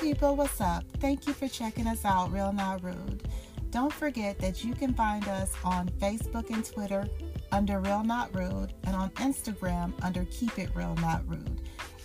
people, what's up? Thank you for checking us out, Real Not Rude. Don't forget that you can find us on Facebook and Twitter under Real Not Rude and on Instagram under Keep It Real Not Rude.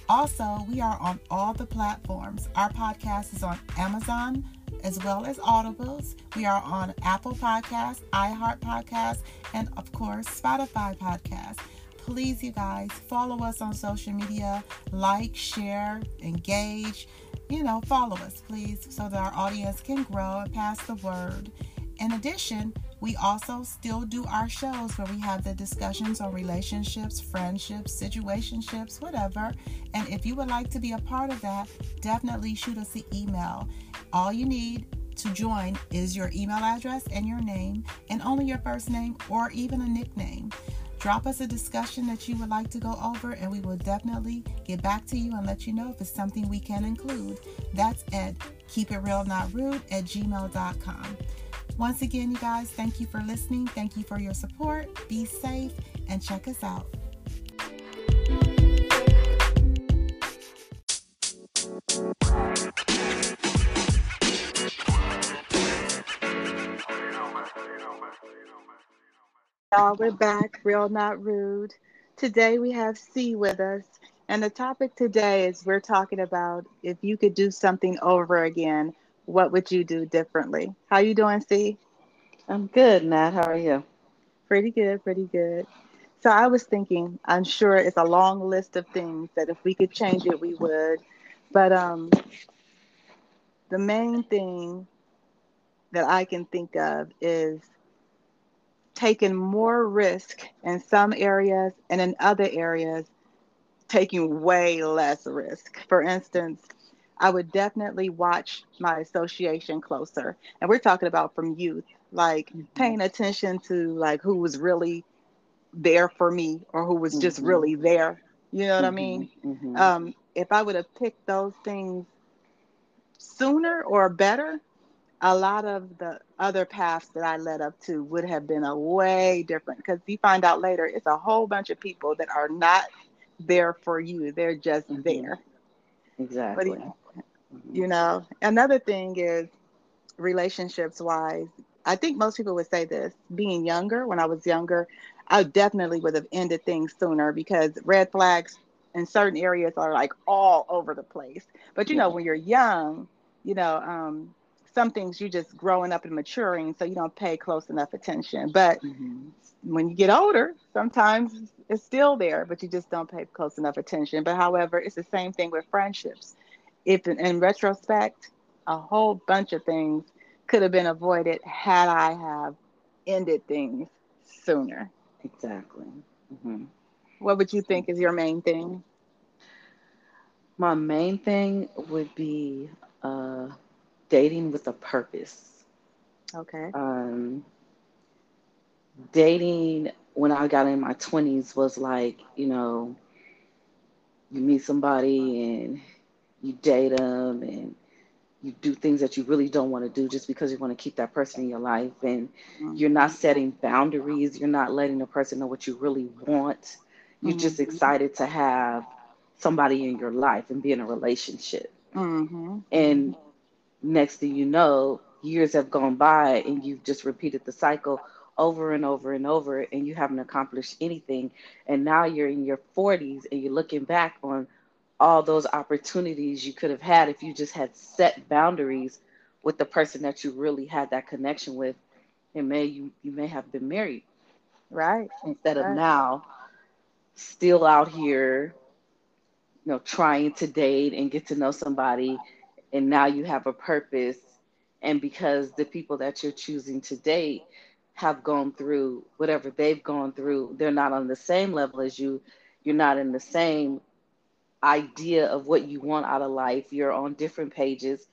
Also, we are on all the platforms. Our podcast is on Amazon as well as Audibles. We are on Apple Podcasts, iHeart Podcasts, and of course, Spotify Podcasts. Please, you guys, follow us on social media. Like, share, engage. You know, follow us, please, so that our audience can grow and pass the word. In addition, we also still do our shows where we have the discussions on relationships, friendships, situationships, whatever. And if you would like to be a part of that, definitely shoot us an email. All you need to join is your email address and your name, and only your first name or even a nickname. Drop us a discussion that you would like to go over, and we will definitely get back to you and let you know if it's something we can include. That's at keepitrealnotrude@gmail.com. Once again, you guys, thank you for listening. Thank you for your support. Be safe and check us out. We're back, Real Not Rude. Today we have C with us, and the topic today is we're talking about if you could do something over again, what would you do differently? How you doing, C? I'm good, Nat. How are you? Pretty good, pretty good. So I was thinking, I'm sure it's a long list of things that if we could change it, we would. But the main thing that I can think of is taking more risk in some areas, and in other areas, taking way less risk. For instance, I would definitely watch my association closer. And we're talking about from youth, like paying attention to like who was really there for me or who was just really there. You know what I mean? If I would have picked those things sooner or better, a lot of the other paths that I led up to would have been a way different, because you find out later, it's a whole bunch of people that are not there for you. They're just there. Exactly. But, you know, another thing is relationships wise. I think most people would say this, being younger, when I was younger, I definitely would have ended things sooner, because red flags in certain areas are like all over the place. But, you know, when you're young, you know, some things you just growing up and maturing, so you don't pay close enough attention. But when you get older, sometimes it's still there, but you just don't pay close enough attention. But however, it's the same thing with friendships. If in retrospect, a whole bunch of things could have been avoided had I have ended things sooner. Exactly. What would you think is your main thing? My main thing would be dating with a purpose. Okay. Dating when I got in my 20s was like, you know, you meet somebody and you date them and you do things that you really don't want to do just because you want to keep that person in your life, and you're not setting boundaries. You're not letting the person know what you really want. You're just excited to have somebody in your life and be in a relationship. And next thing you know, years have gone by and you've just repeated the cycle over and over and over, and you haven't accomplished anything. And now you're in your 40s and you're looking back on all those opportunities you could have had if you just had set boundaries with the person that you really had that connection with. And you may have been married. Right. Instead of now still out here, you know, trying to date and get to know somebody. And now you have a purpose, and because the people that you're choosing to date have gone through whatever they've gone through, they're not on the same level as you. You're not in the same idea of what you want out of life. You're on different pages,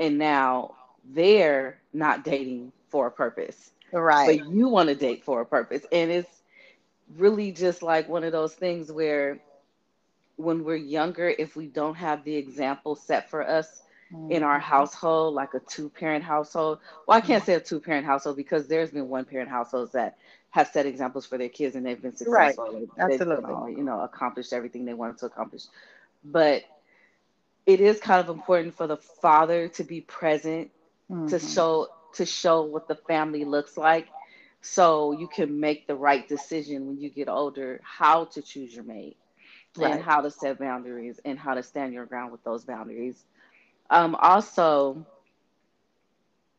and now they're not dating for a purpose. Right. But you want to date for a purpose. And it's really just like one of those things where when we're younger, if we don't have the example set for us in our household, like a two-parent household. Well, I can't say a two-parent household because there's been one-parent households that have set examples for their kids and they've been successful. Right. Absolutely. They've, you know, accomplished everything they wanted to accomplish. But it is kind of important for the father to be present, mm-hmm. to show what the family looks like, so you can make the right decision when you get older, how to choose your mate, right. and how to set boundaries and how to stand your ground with those boundaries. Also,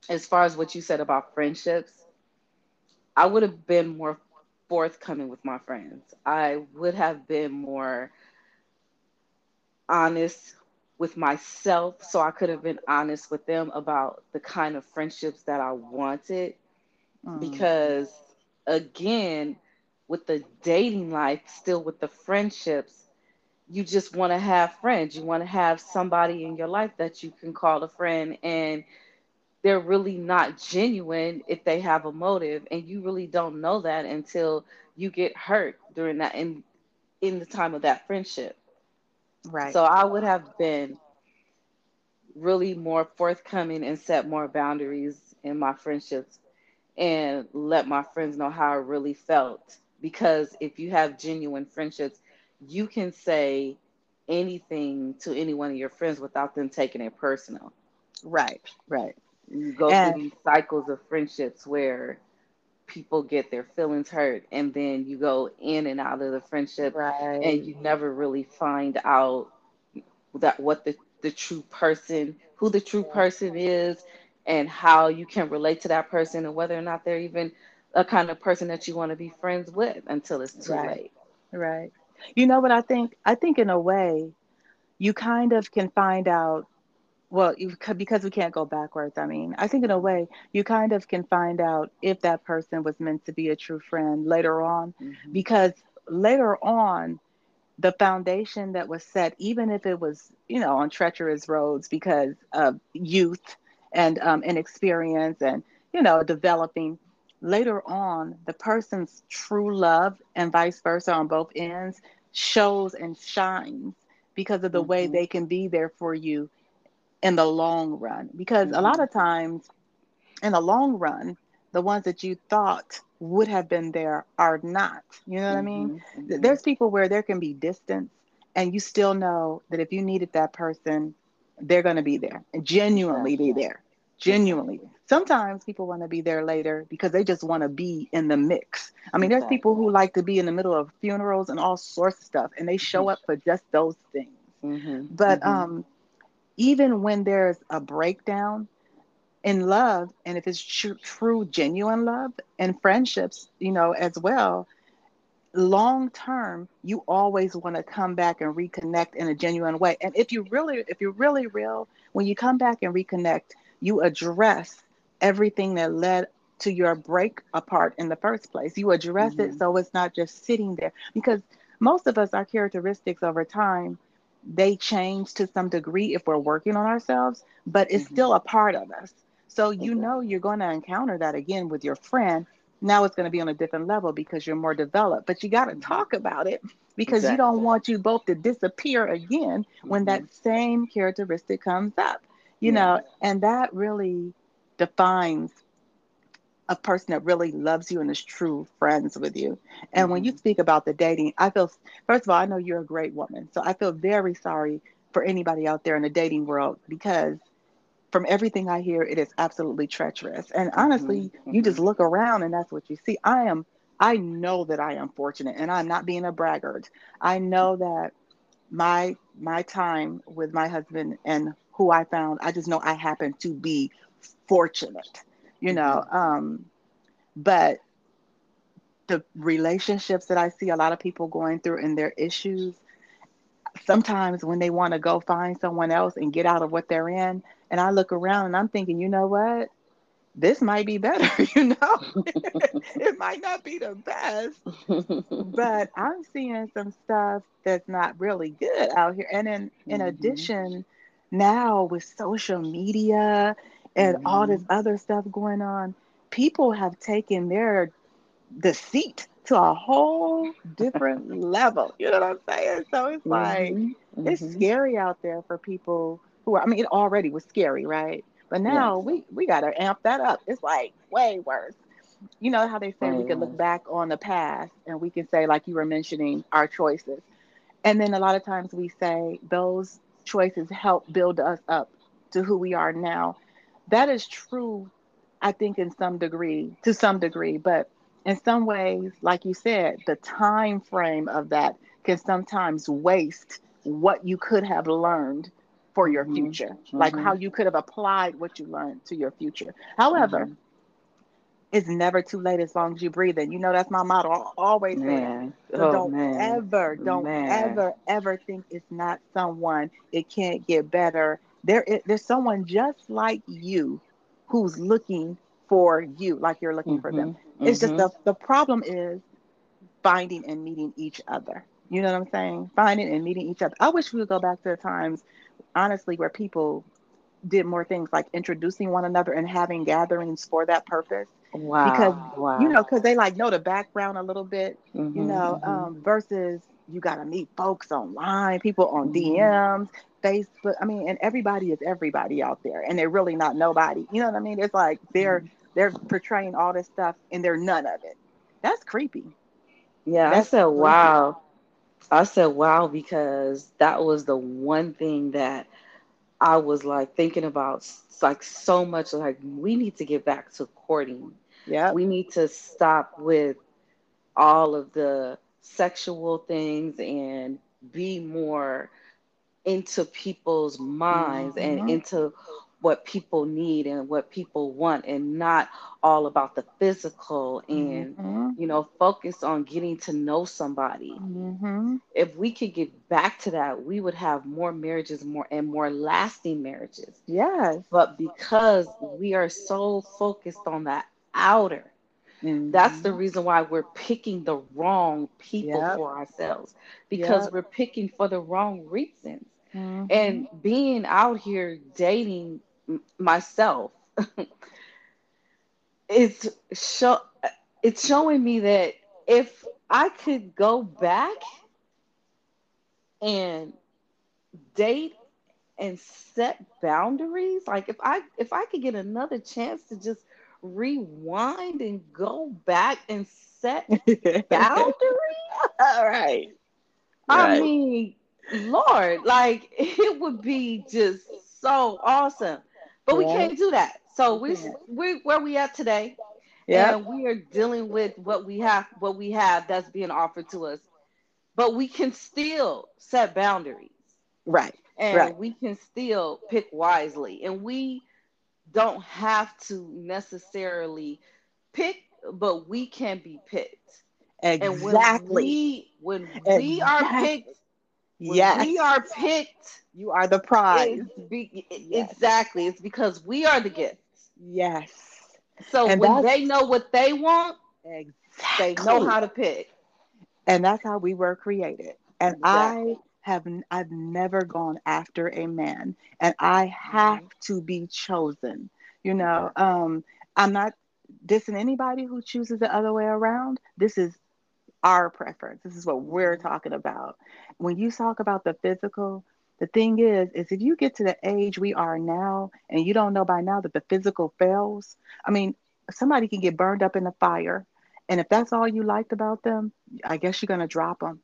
as far as what you said about friendships, I would have been more forthcoming with my friends. I would have been more honest with myself, so I could have been honest with them about the kind of friendships that I wanted. Because again, with the dating life, still with the friendships, you just want to have friends. You want to have somebody in your life that you can call a friend, and they're really not genuine if they have a motive, and you really don't know that until you get hurt during that in the time of that friendship. Right. So I would have been really more forthcoming and set more boundaries in my friendships and let my friends know how I really felt. Because if you have genuine friendships, you can say anything to any one of your friends without them taking it personal. Right, right. You go through these cycles of friendships where people get their feelings hurt, and then you go in and out of the friendship, right. and you never really find out that what the true person, who the true person is, and how you can relate to that person, and whether or not they're even a kind of person that you want to be friends with until it's too late. Right. You know what I think? I think in a way, you kind of can find out. Well, because we can't go backwards, I think in a way, you kind of can find out if that person was meant to be a true friend later on, mm-hmm. because later on, the foundation that was set, even if it was, on treacherous roads because of youth and inexperience and, developing, later on, the person's true love and vice versa on both ends shows and shines because of the mm-hmm. way they can be there for you in the long run, because mm-hmm. a lot of times in the long run, the ones that you thought would have been there are not, mm-hmm. what I mean? Mm-hmm. There's people where there can be distance and you still know that if you needed that person, they're going to be there and genuinely be there. Genuinely. Sometimes people want to be there later because they just want to be in the mix. There's people who like to be in the middle of funerals and all sorts of stuff, and they show mm-hmm. up for just those things. Mm-hmm. But, mm-hmm. Even when there's a breakdown in love, and if it's true, genuine love and friendships, as well, long term, you always want to come back and reconnect in a genuine way. And if you're really real, when you come back and reconnect, you address everything that led to your break apart in the first place. You address mm-hmm. it so it's not just sitting there, because most of us, our characteristics over time, they change to some degree if we're working on ourselves, but it's mm-hmm. still a part of us. So you're going to encounter that again with your friend. Now it's going to be on a different level because you're more developed, but you got to talk about it because you don't want you both to disappear again when mm-hmm. that same characteristic comes up, you know, and that really defines a person that really loves you and is true friends with you. And mm-hmm. when you speak about the dating, I feel, first of all, I know you're a great woman. So I feel very sorry for anybody out there in the dating world, because from everything I hear, it is absolutely treacherous. And honestly, mm-hmm. you just look around and that's what you see. I know that I am fortunate, and I'm not being a braggart. I know that my time with my husband and who I found, I just know I happen to be fortunate. But the relationships that I see a lot of people going through and their issues, sometimes when they want to go find someone else and get out of what they're in, and I look around and I'm thinking, you know what? This might be better, It might not be the best, but I'm seeing some stuff that's not really good out here. And in addition, now with social media and mm-hmm. all this other stuff going on, people have taken their deceit to a whole different level. You know what I'm saying? So it's like, mm-hmm. it's scary out there for people who are, it already was scary, right? But now we got to amp that up. It's like way worse. You know how they say we can look back on the past and we can say, like you were mentioning, our choices. And then a lot of times we say those choices help build us up to who we are now. That is true, I think, to some degree, but in some ways, like you said, the time frame of that can sometimes waste what you could have learned for your future, like how you could have applied what you learned to your future. However, it's never too late as long as you breathe. And you know, that's my motto. I always say, so don't ever think it's not someone. It can't get better. There's someone just like you who's looking for you, like you're looking for them. It's just the problem is finding and meeting each other. You know what I'm saying? Finding and meeting each other. I wish we would go back to the times, honestly, where people did more things like introducing one another and having gatherings for that purpose. Wow. Because, you know, because they like know the background a little bit, you know, versus you got to meet folks online, people on DMs, Facebook. I mean, and everybody is everybody out there, and they're really not nobody. You know what I mean? It's like they're portraying all this stuff and they're none of it. That's creepy. Yeah. That's I said, wow, because that was the one thing that I was like thinking about, like so much, like we need to get back to courting. Yeah. We need to stop with all of the sexual things and be more into people's minds and into what people need and what people want, and not all about the physical and, you know, focus on getting to know somebody. If we could get back to that, we would have more marriages, more lasting marriages. Yes. But because we are so focused on the outer, that's the reason why we're picking the wrong people for ourselves, because we're picking for the wrong reasons. And being out here dating myself, it's showing me that if I could go back and date and set boundaries, like if I could get another chance to just rewind and go back and set boundaries, all right. I mean, Lord, like it would be just so awesome, but we can't do that. So we're where we at today, and we are dealing with what we have that's being offered to us. But we can still set boundaries, right? And we can still pick wisely, and we don't have to necessarily pick, but we can be picked. Exactly. And when we are picked. Yes. We are picked. You are the prize. Exactly. It's because we are the gift. Yes. So and when they know what they want, they know how to pick. And that's how we were created. And I've never gone after a man, and I have to be chosen. You know, I'm not dissing anybody who chooses the other way around. This is our preference. This is what we're talking about. When you talk about the physical, the thing is if you get to the age we are now and you don't know by now that the physical fails, I mean, somebody can get burned up in the fire. And if that's all you liked about them, I guess you're going to drop them.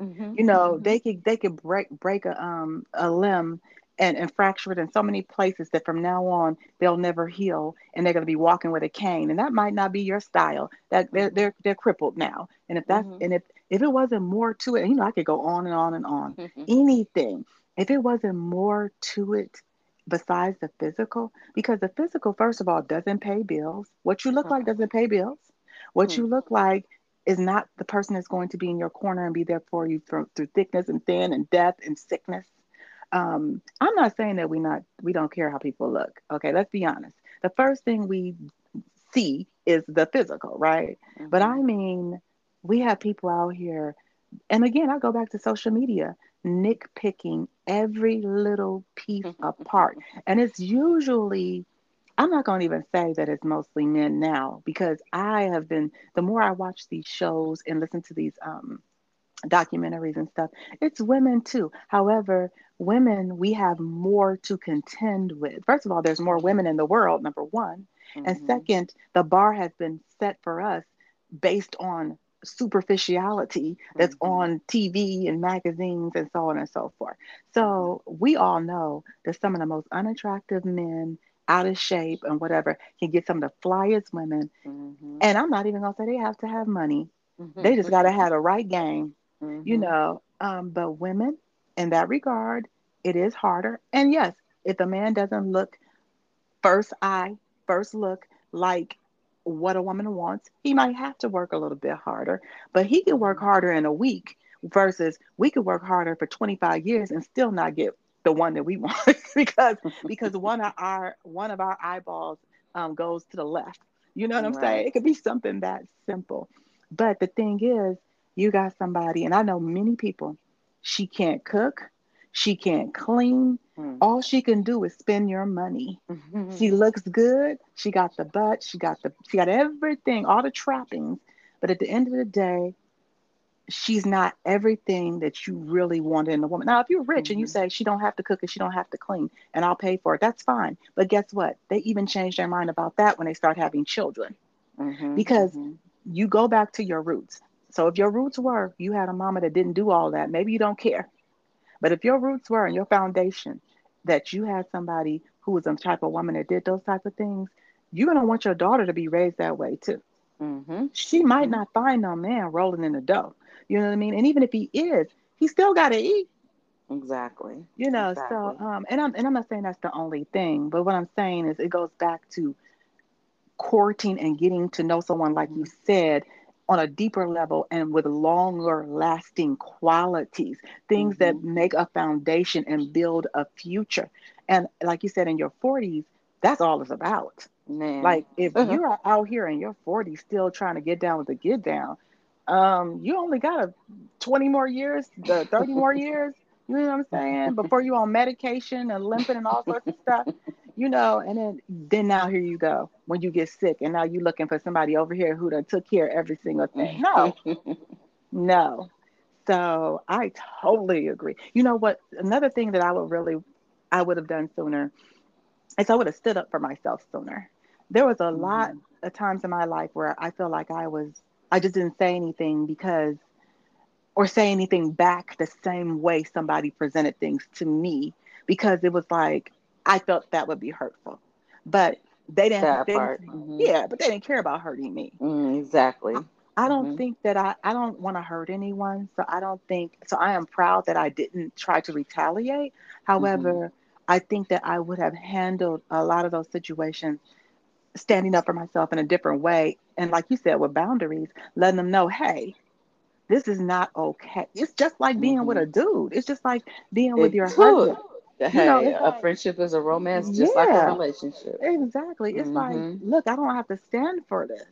You know, they could break a limb and fracture it in so many places that from now on they'll never heal, and they're going to be walking with a cane, and that might not be your style. That they're crippled now, and if that's and if it wasn't more to it, you know, I could go on and on and on. Anything, if it wasn't more to it besides the physical, because the physical, first of all, doesn't pay bills. What you look like doesn't pay bills. What you look like is not the person that's going to be in your corner and be there for you through thickness and thin and death and sickness. I'm not saying that we don't care how people look. Okay, let's be honest. The first thing we see is the physical, right? But I mean, we have people out here, and again, I go back to social media, nitpicking every little piece apart. And it's usually, I'm not going to even say that it's mostly men now, because the more I watch these shows and listen to these documentaries and stuff, it's women too. However, women, we have more to contend with. First of all, there's more women in the world, number one. And second, the bar has been set for us based on superficiality that's on TV and magazines and so on and so forth. So we all know that some of the most unattractive men, out of shape and whatever, can get some of the flyest women. And I'm not even going to say they have to have money. They just got to have the right game, you know. But women, in that regard, it is harder. And yes, if a man doesn't look first look like what a woman wants, he might have to work a little bit harder. But he can work harder in a week versus we could work harder for 25 years and still not get the one that we want because one of our eyeballs goes to the left. You know what I'm saying? It could be something that simple. But the thing is, you got somebody, and I know many people, she can't cook, she can't clean. All she can do is spend your money. She looks good, she got the butt, she got everything, all the trappings. But at the end of the day, she's not everything that you really want in a woman. Now, if you're rich and you say she don't have to cook and she don't have to clean and I'll pay for it, that's fine. But guess what? They even change their mind about that when they start having children, because you go back to your roots. So if your roots were, you had a mama that didn't do all that, maybe you don't care. But if your roots were and your foundation that you had somebody who was the type of woman that did those type of things, you're going to want your daughter to be raised that way too. She might not find no man rolling in the dough. You know what I mean? And even if he is, he still got to eat. Exactly. You know, so, and I'm not saying that's the only thing, but what I'm saying is it goes back to courting and getting to know someone, like you said, on a deeper level and with longer lasting qualities, things that make a foundation and build a future. And like you said, in your 40s, that's all it's about. Man. Like if you are out here in your 40s still trying to get down with the get down, you only got 20 more years, 30 more years, you know what I'm saying, before you on medication and limping and all sorts of stuff, you know. And then now here you go when you get sick and now you looking for somebody over here who done took care of every single thing. No. So I totally agree. You know what? Another thing that I would have done sooner is I would have stood up for myself sooner. There was a lot of times in my life where I feel like I just didn't say anything or say anything back the same way somebody presented things to me, because it was like, I felt that would be hurtful, but they didn't care about hurting me. Exactly. I don't think that I don't want to hurt anyone. So I am proud that I didn't try to retaliate. However, I think that I would have handled a lot of those situations standing up for myself in a different way. And like you said, with boundaries, letting them know, hey, this is not okay. It's just like being with a dude. It's just like being with your husband. Hey, you know, a friendship is a romance, just like a relationship. Exactly. It's like, look, I don't have to stand for this,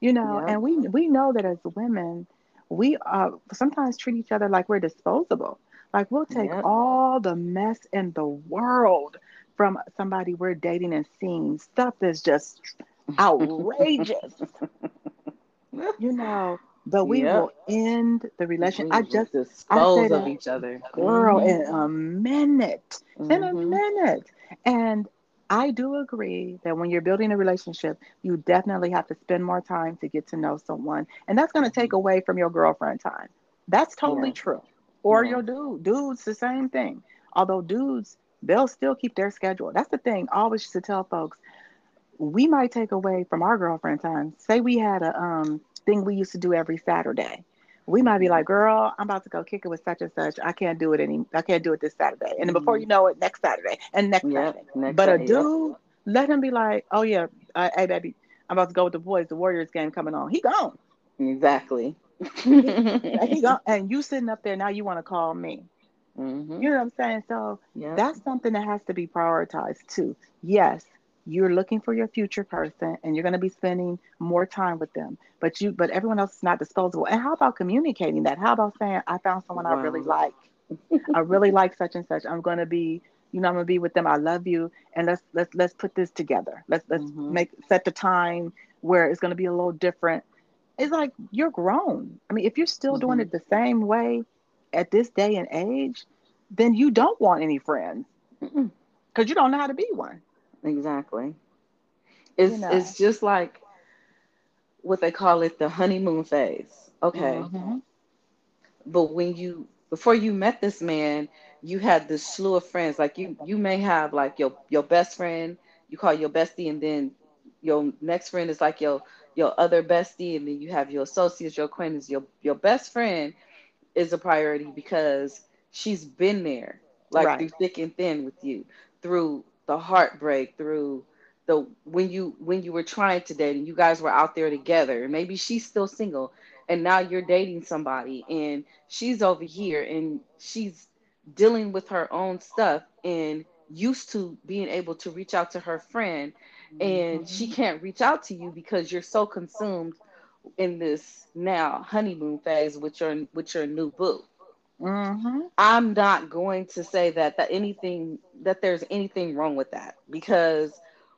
you know. And we know that as women, we sometimes treat each other like we're disposable. Like we'll take all the mess in the world from somebody we're dating and seeing, stuff that's just outrageous, you know. But we will end the relationship. I dispose of each other, girl, in a minute. And I do agree that when you're building a relationship, you definitely have to spend more time to get to know someone, and that's going to take away from your girlfriend time. That's totally true. Or your dudes, the same thing. Although dudes, they'll still keep their schedule. That's the thing. I always used to tell folks, we might take away from our girlfriend time. Say we had a thing we used to do every Saturday. We might be like, girl, I'm about to go kick it with such and such. I can't do it this Saturday. And then before you know it, next Saturday and next Saturday. A dude, let him be like, oh yeah, hey baby, I'm about to go with the boys. The Warriors game coming on. He gone. Exactly. And you sitting up there now, you want to call me. You know what I'm saying? So that's something that has to be prioritized too. Yes, you're looking for your future person, and you're going to be spending more time with them. But everyone else is not disposable. And how about communicating that? How about saying, I found someone I really like. I really like such and such. I'm going to be with them. I love you, and let's put this together. Let's set the time where it's going to be a little different. It's like you're grown. I mean, if you're still doing it the same way at this day and age, then you don't want any friends because you don't know how to be one. Exactly. It's just like what they call it, the honeymoon phase. Okay. Mm-hmm. But when you, before you met this man, you had this slew of friends. Like you may have like your best friend, you call your bestie, and then your next friend is like your other bestie, and then you have your associates, your acquaintances. Your best friend is a priority because she's been there, like right. through thick and thin with you, through the heartbreak, through the when you were trying to date and you guys were out there together. Maybe she's still single and now you're dating somebody and she's over here and she's dealing with her own stuff and used to being able to reach out to her friend, and she can't reach out to you because you're so consumed in this now honeymoon phase with your new boo. Mm-hmm. I'm not going to say that there's anything wrong with that, because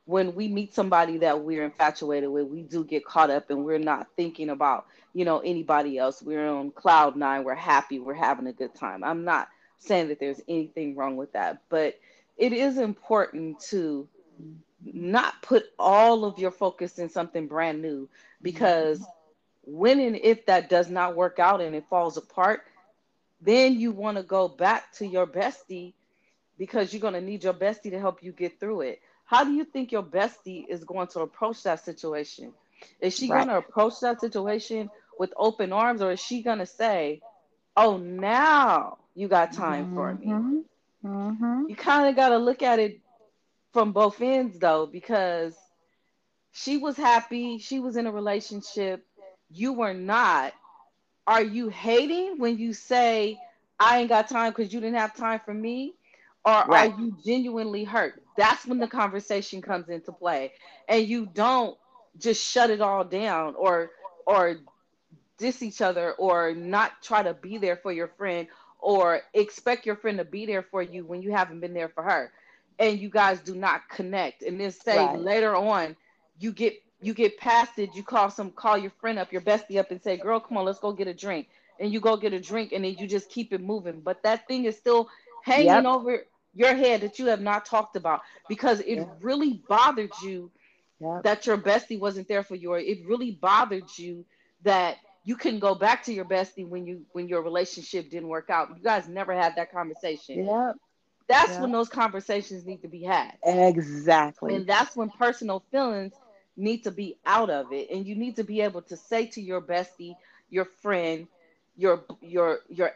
when we meet somebody that we're infatuated with, we do get caught up and we're not thinking about, anybody else. We're on cloud nine. We're happy. We're having a good time. I'm not saying that there's anything wrong with that, but it is important to not put all of your focus in something brand new, because when and if that does not work out and it falls apart, then you want to go back to your bestie because you're going to need your bestie to help you get through it. How do you think your bestie is going to approach that situation? Is she right. going to approach that situation with open arms, or is she going to say, oh, now you got time for me? Mm-hmm. You kind of got to look at it from both ends, though, because she was happy. She was in a relationship. You were not. Are you hating when you say, I ain't got time because you didn't have time for me? Or right. are you genuinely hurt? That's when the conversation comes into play. And you don't just shut it all down or diss each other or not try to be there for your friend or expect your friend to be there for you when you haven't been there for her. And you guys do not connect. And then say right. later on, you get past it, you call your friend up, your bestie up, and say, girl, come on, let's go get a drink. And you go get a drink, and then you just keep it moving. But that thing is still hanging yep. over your head that you have not talked about, because it yep. really bothered you yep. that your bestie wasn't there for you, or it really bothered you that you couldn't go back to your bestie when your relationship didn't work out. You guys never had that conversation. Yep. That's yep. when those conversations need to be had. Exactly. And that's when personal feelings need to be out of it, and you need to be able to say to your bestie, your friend, your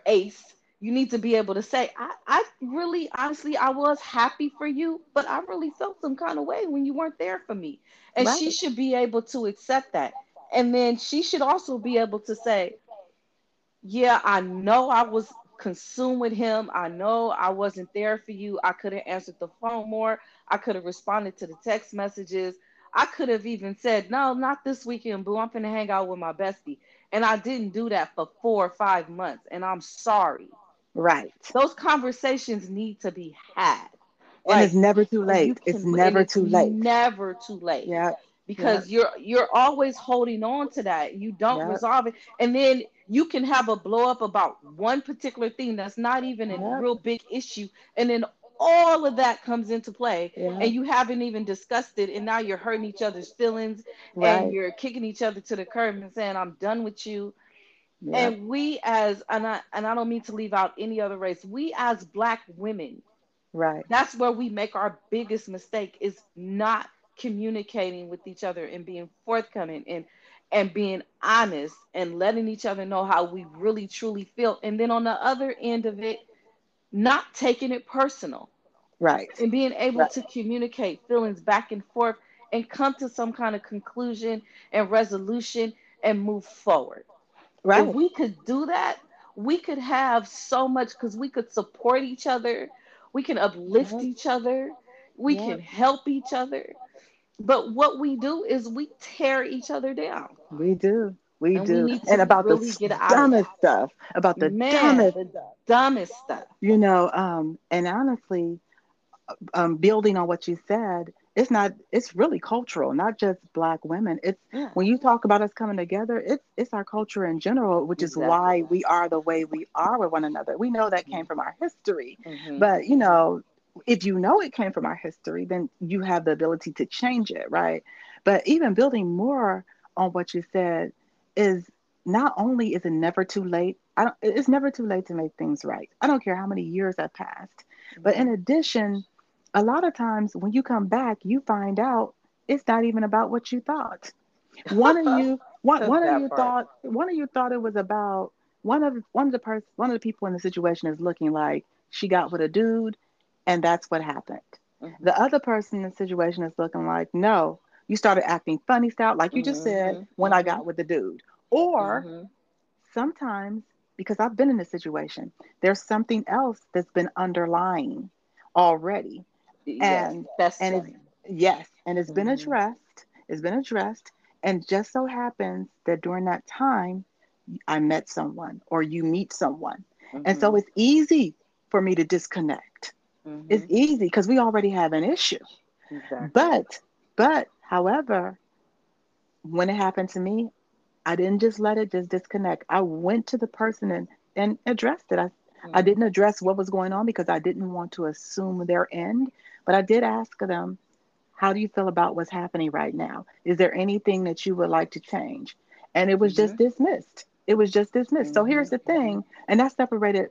ace, you need to be able to say, I really, honestly, I was happy for you, but I really felt some kind of way when you weren't there for me. And right. she should be able to accept that. And then she should also be able to say, yeah, I know I was consumed with him. I know I wasn't there for you. I could have answered the phone more. I could have responded to the text messages. I could have even said, no, not this weekend, boo. I'm finna hang out with my bestie. And I didn't do that for 4 or 5 months. And I'm sorry. Right. Those conversations need to be had. And like, it's never too late. Never too late. Yeah. Because you're always holding on to that. You don't resolve it. And then you can have a blow up about one particular thing that's not even a real big issue. And then all of that comes into play, and you haven't even discussed it, and now you're hurting each other's feelings, right. and you're kicking each other to the curb and saying, I'm done with you. Yeah. And I don't mean to leave out any other race, we as Black women, right? That's where we make our biggest mistake, is not communicating with each other and being forthcoming and being honest and letting each other know how we really truly feel. And then on the other end of it, not taking it personal, right? And being able right. to communicate feelings back and forth and come to some kind of conclusion and resolution and move forward. Right. If we could do that, we could have so much, because we could support each other. We can uplift each other. We can help each other. But what we do is we tear each other down. We do. We do. And about really the dumbest stuff. And honestly, building on what you said, it's really cultural, not just Black women. It's when you talk about us coming together, it's our culture in general, which is why we are the way we are with one another. We know that came from our history, but if you know it came from our history, then you have the ability to change it, right? But even building more on what you said is not only is it never too late, it's never too late to make things right. I don't care how many years have passed. But in addition, a lot of times when you come back, you find out it's not even about what you thought. One of you thought it was about one of the people in the situation is looking like she got with a dude, and that's what happened. Mm-hmm. The other person in the situation is looking like, no, you started acting funny style, like you just said, when I got with the dude. Or sometimes, because I've been in this situation, there's something else that's been underlying already. And it's been addressed. It's been addressed. And just so happens that during that time, I met someone or you meet someone. Mm-hmm. And so it's easy for me to disconnect. Mm-hmm. It's easy because we already have an issue. Exactly. But however, when it happened to me, I didn't just let it just disconnect. I went to the person and addressed it. I didn't address what was going on because I didn't want to assume their end. But I did ask them, how do you feel about what's happening right now? Is there anything that you would like to change? And it was just dismissed. It was just dismissed. Mm-hmm. So here's the thing. And that separated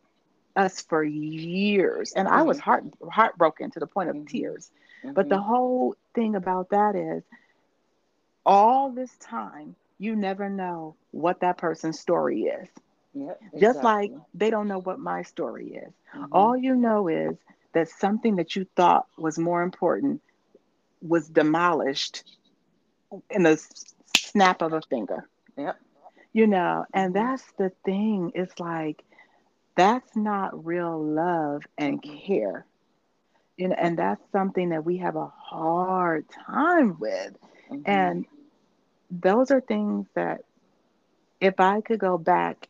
us for years. And I was heartbroken to the point of tears. Mm-hmm. But the whole thing about that is all this time, you never know what that person's story is. Yep, exactly. Just like they don't know what my story is. Mm-hmm. All you know is that something that you thought was more important was demolished in the snap of a finger. Yep. You know, and that's the thing. It's like, that's not real love and care. You know, and that's something that we have a hard time with. Mm-hmm. And those are things that if I could go back,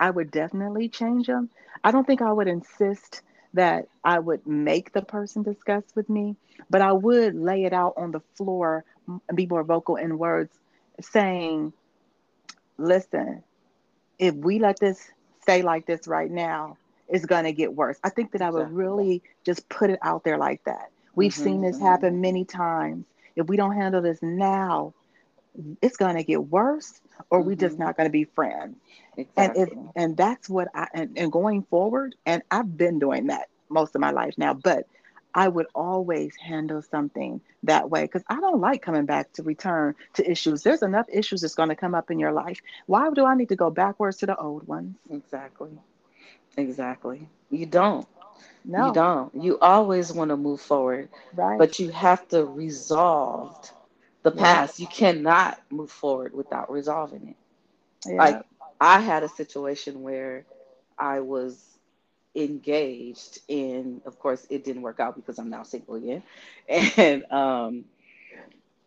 I would definitely change them. I don't think I would insist that I would make the person discuss with me, but I would lay it out on the floor and be more vocal in words saying, listen, if we let this stay like this right now, it's going to get worse. I think that I would really just put it out there like that. We've seen this happen many times. If we don't handle this now, it's going to get worse or we're just not going to be friends. Exactly. And that's what and going forward, and I've been doing that most of my life now, but I would always handle something that way because I don't like coming back to return to issues. There's enough issues that's going to come up in your life. Why do I need to go backwards to the old ones? Exactly. You don't. No. You don't. You always want to move forward, right? But you have to resolve the past. You cannot move forward without resolving it. Yeah. Like, I had a situation where I was engaged in, of course, it didn't work out because I'm now single again. And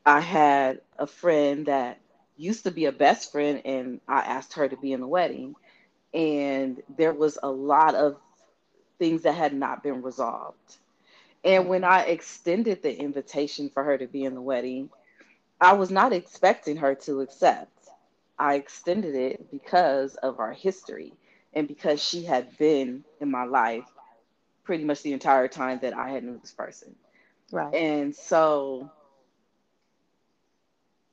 I had a friend that used to be a best friend, and I asked her to be in the wedding. And there was a lot of things that had not been resolved. And when I extended the invitation for her to be in the wedding, I was not expecting her to accept. I extended it because of our history and because she had been in my life pretty much the entire time that I had known this person. Right. And so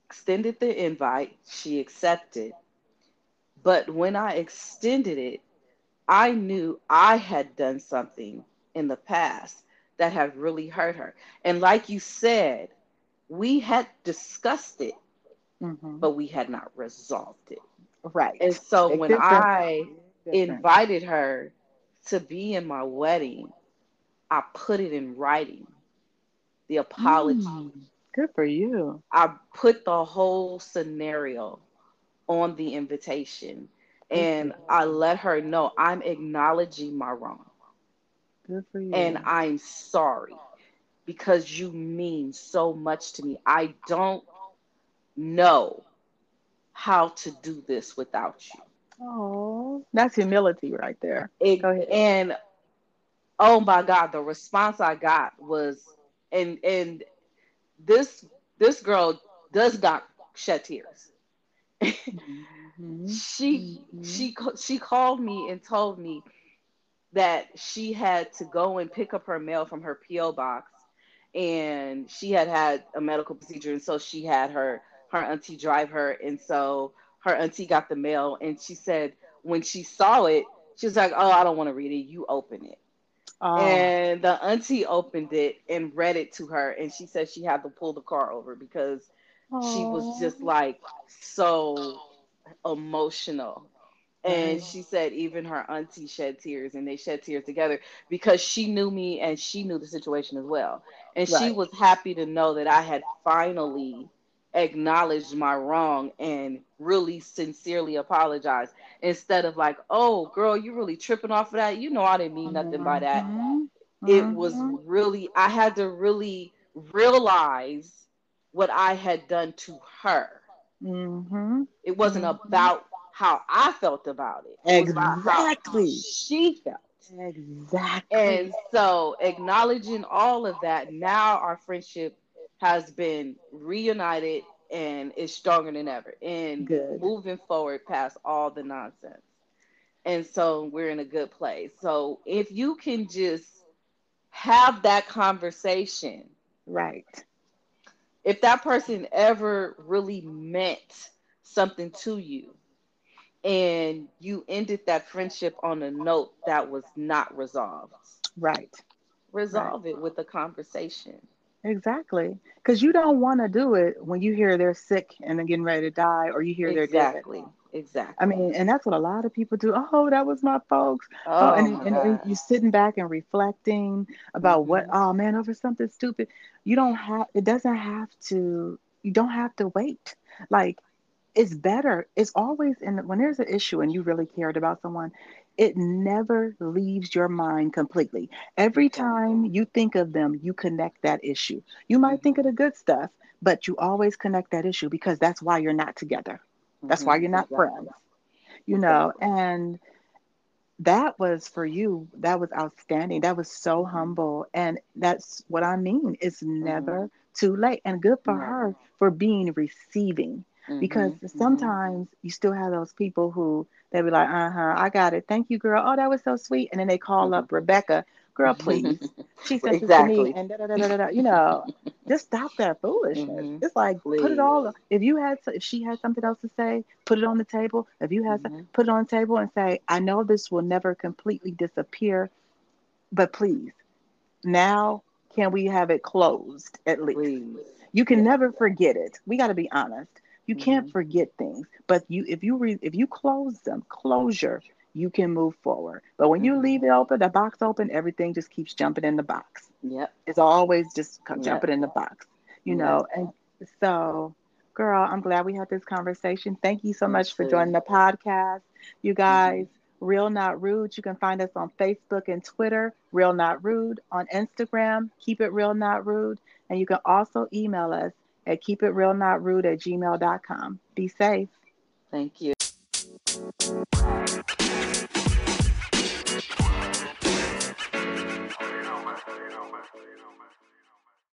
extended the invite, she accepted. But when I extended it, I knew I had done something in the past that had really hurt her. And like you said, we had discussed it, but we had not resolved it. Right. And so when I invited her to be in my wedding, I put it in writing, the apology. Good for you. I put the whole scenario on the invitation, and I let her know I'm acknowledging my wrong. Good for you. And I'm sorry because you mean so much to me. I don't know how to do this without you. Oh, that's humility right there. Go ahead. And oh my God, the response I got was, and this girl does not shed tears. She called me and told me that she had to go and pick up her mail from her PO box, and she had a medical procedure, and so she had her auntie drive her, and so her auntie got the mail, and she said when she saw it, she was like, oh, I don't want to read it. You open it. Oh. And the auntie opened it and read it to her, and she said she had to pull the car over because she was just like so emotional. And she said even her auntie shed tears, and they shed tears together because she knew me and she knew the situation as well. And she was happy to know that I had finally acknowledged my wrong and really sincerely apologized, instead of like, oh, girl, you really tripping off of that. You know, I didn't mean nothing by that. It was really, I had to really realize what I had done to her. It wasn't about how I felt about it. It was about how she felt. And so acknowledging all of that, now our friendship has been reunited and is stronger than ever. And moving forward past all the nonsense. And so we're in a good place. So if you can just have that conversation. Right. If that person ever really meant something to you, and you ended that friendship on a note that was not resolved. Right. Resolve it with a conversation. Exactly. Because you don't want to do it when you hear they're sick and they're getting ready to die, or you hear they're dead. Exactly. I mean, and that's what a lot of people do. Oh, that was my folks. Oh, and you're sitting back and reflecting about what, oh man, over something stupid. You don't have to wait. Like, it's better. It's always when there's an issue and you really cared about someone, it never leaves your mind completely. Every time you think of them, you connect that issue. You might think of the good stuff, but you always connect that issue, because that's why you're not together. That's why you're not friends, you know, and that was for you. That was outstanding. That was so humble. And that's what I mean. It's never too late, and good for her for being receiving. Because sometimes you still have those people who they be like, I got it. Thank you, girl. Oh, that was so sweet. And then they call up Rebecca, girl, please. She said this to me, and you know, just stop that foolishness. It's like, please. Put it all. If she had something else to say, put it on the table. If you had something, put it on the table and say, I know this will never completely disappear, but please, now can we have it closed at least? Please. You can never forget it. We got to be honest. You can't forget things, but if you close them, closure, you can move forward. But when you leave it open, the box open, everything just keeps jumping in the box. Yep. It's always just jumping in the box, you know. And so, girl, I'm glad we had this conversation. Thank you so much for joining the podcast. You guys, Real Not Rude. You can find us on Facebook and Twitter, Real Not Rude. On Instagram, Keep It Real Not Rude. And you can also email us at keepitrealnotrude@gmail.com. Be safe. Thank you.